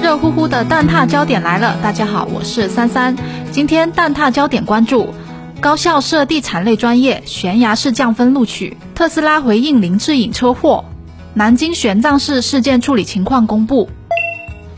热乎乎的蛋挞焦点来了，大家好，我是三三。今天蛋挞焦点关注高校设地产类专业悬崖式降分录取，特斯拉回应林志颖车祸，南京玄奘寺事件处理情况公布。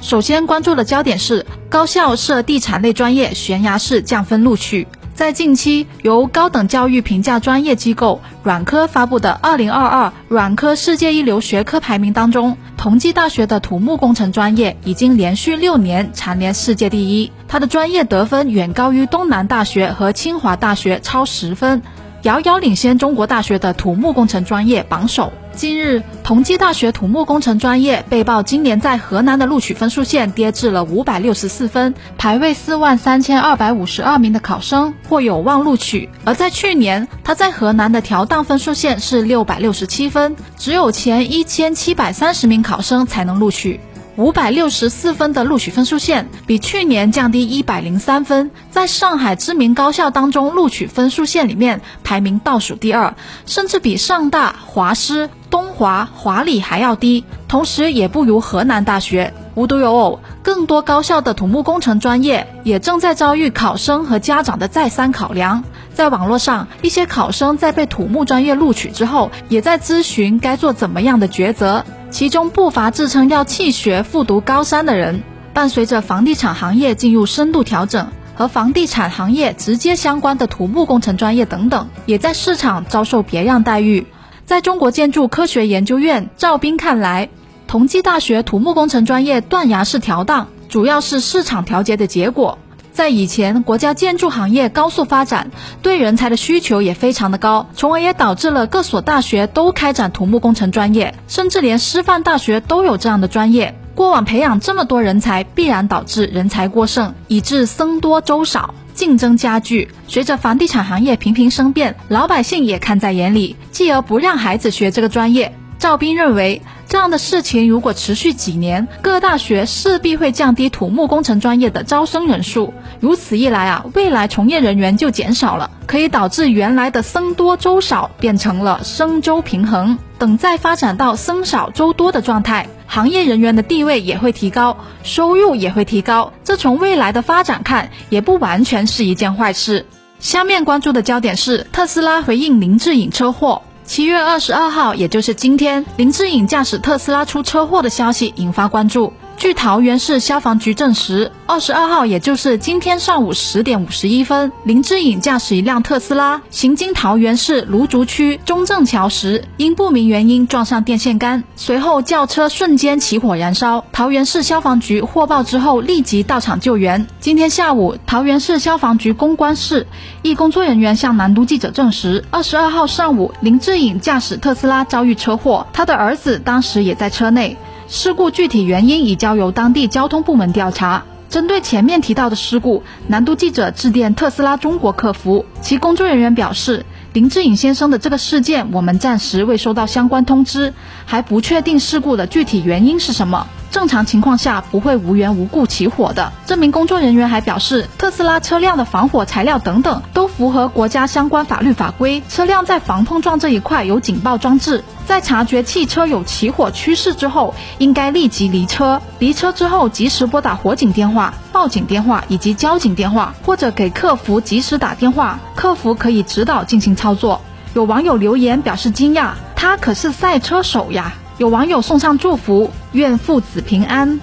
首先关注的焦点是高校设地产类专业悬崖式降分录取。在近期由高等教育评价专业机构软科发布的2022软科世界一流学科排名当中，同济大学的土木工程专业已经连续6年蝉联世界第一，它的专业得分远高于东南大学和清华大学超10分，遥遥领先中国大学的土木工程专业榜首。近日，同济大学土木工程专业被曝今年在河南的录取分数线跌至了564分，排位43252名的考生或有望录取。而在去年，他在河南的调档分数线是667分，只有前1730名考生才能录取。564分的录取分数线比去年降低103分，在上海知名高校当中录取分数线里面排名倒数第2，甚至比上大、华师、东华、华理还要低，同时也不如河南大学。无独有偶，更多高校的土木工程专业也正在遭遇考生和家长的再三考量。在网络上，一些考生在被土木专业录取之后，也在咨询该做怎么样的抉择，其中不乏自称要弃学复读高三的人。伴随着房地产行业进入深度调整，和房地产行业直接相关的土木工程专业等等，也在市场遭受别样待遇。在中国建筑科学研究院赵斌看来，同济大学土木工程专业断崖式调档主要是市场调节的结果。在以前，国家建筑行业高速发展，对人才的需求也非常的高，从而也导致了各所大学都开展土木工程专业，甚至连师范大学都有这样的专业。过往培养这么多人才，必然导致人才过剩，以致僧多粥少，竞争加剧。随着房地产行业频频生变，老百姓也看在眼里，继而不让孩子学这个专业。赵斌认为，这样的事情如果持续几年，各大学势必会降低土木工程专业的招生人数。如此一来啊，未来从业人员就减少了，可以导致原来的僧多粥少变成了僧粥平衡。等再发展到僧少粥多的状态，行业人员的地位也会提高，收入也会提高，这从未来的发展看，也不完全是一件坏事。下面关注的焦点是特斯拉回应林志颖车祸。7月22号，也就是今天，林志颖驾驶特斯拉出车祸的消息引发关注。据桃园市消防局证实，22号，也就是今天上午10点51分，林志颖驾驶一辆特斯拉行经桃园市芦竹区中正桥时，因不明原因撞上电线杆，随后轿车瞬间起火燃烧。桃园市消防局获报之后立即到场救援。今天下午，桃园市消防局公关室一工作人员向南都记者证实，22号上午，林志颖驾驶特斯拉遭遇车祸，他的儿子当时也在车内。事故具体原因已交由当地交通部门调查。针对前面提到的事故，南都记者致电特斯拉中国客服，其工作人员表示，林志颖先生的这个事件我们暂时未收到相关通知，还不确定事故的具体原因是什么，正常情况下不会无缘无故起火的。这名工作人员还表示，特斯拉车辆的防火材料等等都符合国家相关法律法规，车辆在防碰撞这一块有警报装置，在察觉汽车有起火趋势之后，应该立即离车，离车之后及时拨打火警电话、报警电话以及交警电话，或者给客服及时打电话，客服可以指导进行操作。有网友留言表示惊讶，他可是赛车手呀！有网友送上祝福，愿父子平安。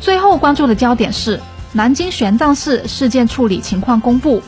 最后关注的焦点是南京玄奘寺事件处理情况公布。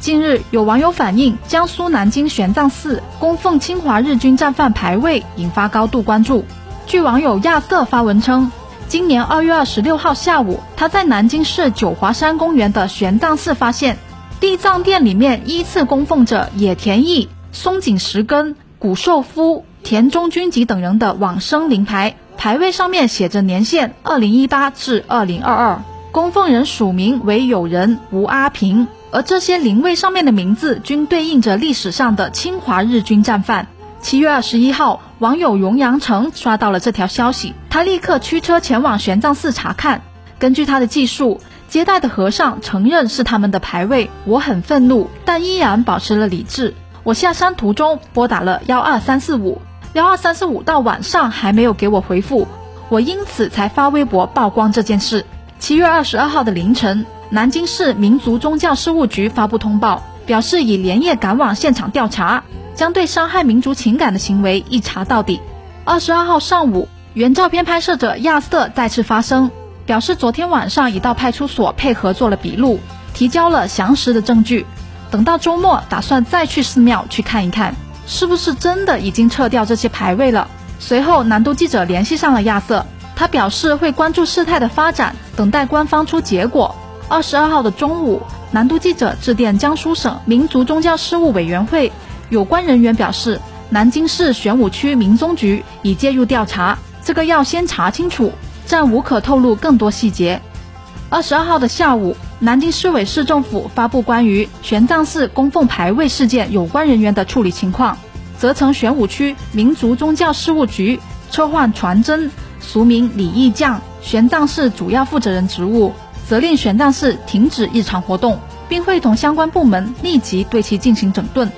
近日，有网友反映江苏南京玄奘寺供奉侵华日军战犯牌位，引发高度关注。据网友亚瑟发文称，今年2月26号下午，他在南京市九华山公园的玄奘寺发现，地藏殿里面依次供奉着野田毅、松井石根、古寿夫、田中军吉等人的往生灵牌，牌位上面写着年限2018至2022，供奉人署名为友人吴阿平。而这些灵位上面的名字均对应着历史上的侵华日军战犯。7月21号，网友荣阳城刷到了这条消息，他立刻驱车前往玄奘寺查看。根据他的记述，接待的和尚承认是他们的牌位，我很愤怒，但依然保持了理智。我下山途中拨打了12345， 12345到晚上还没有给我回复，我因此才发微博曝光这件事。7月22号的凌晨，南京市民族宗教事务局发布通报，表示已连夜赶往现场调查，将对伤害民族情感的行为一查到底。22号上午，原照片拍摄者亚瑟再次发声，表示昨天晚上已到派出所配合做了笔录，提交了详实的证据，等到周末打算再去寺庙去看一看，是不是真的已经撤掉这些牌位了。随后南都记者联系上了亚瑟，他表示会关注事态的发展，等待官方出结果。22号的中午，南都记者致电江苏省民族宗教事务委员会，有关人员表示，南京市玄武区民宗局已介入调查，这个要先查清楚，暂无可透露更多细节。22号的下午，南京市委市政府发布关于玄奘寺供奉牌位事件有关人员的处理情况，责成玄武区民族宗教事务局撤换传真，俗名李义将，玄奘寺主要负责人职务，责令玄奘寺停止异常活动，并会同相关部门立即对其进行整顿，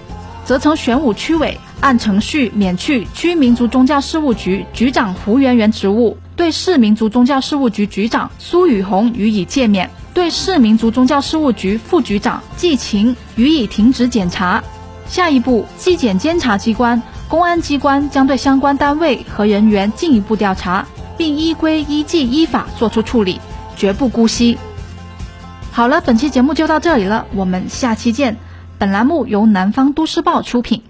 责成玄武区委按程序免去区民族宗教事务局局长胡媛媛职务，对市民族宗教事务局局长苏雨红予以诫勉，对市民族宗教事务局副局长季勤予以停职检查。下一步，纪检监察机关、公安机关将对相关单位和人员进一步调查，并依规依纪依法作出处理，绝不姑息。好了，本期节目就到这里了，我们下期见。本栏目由南方都市报出品。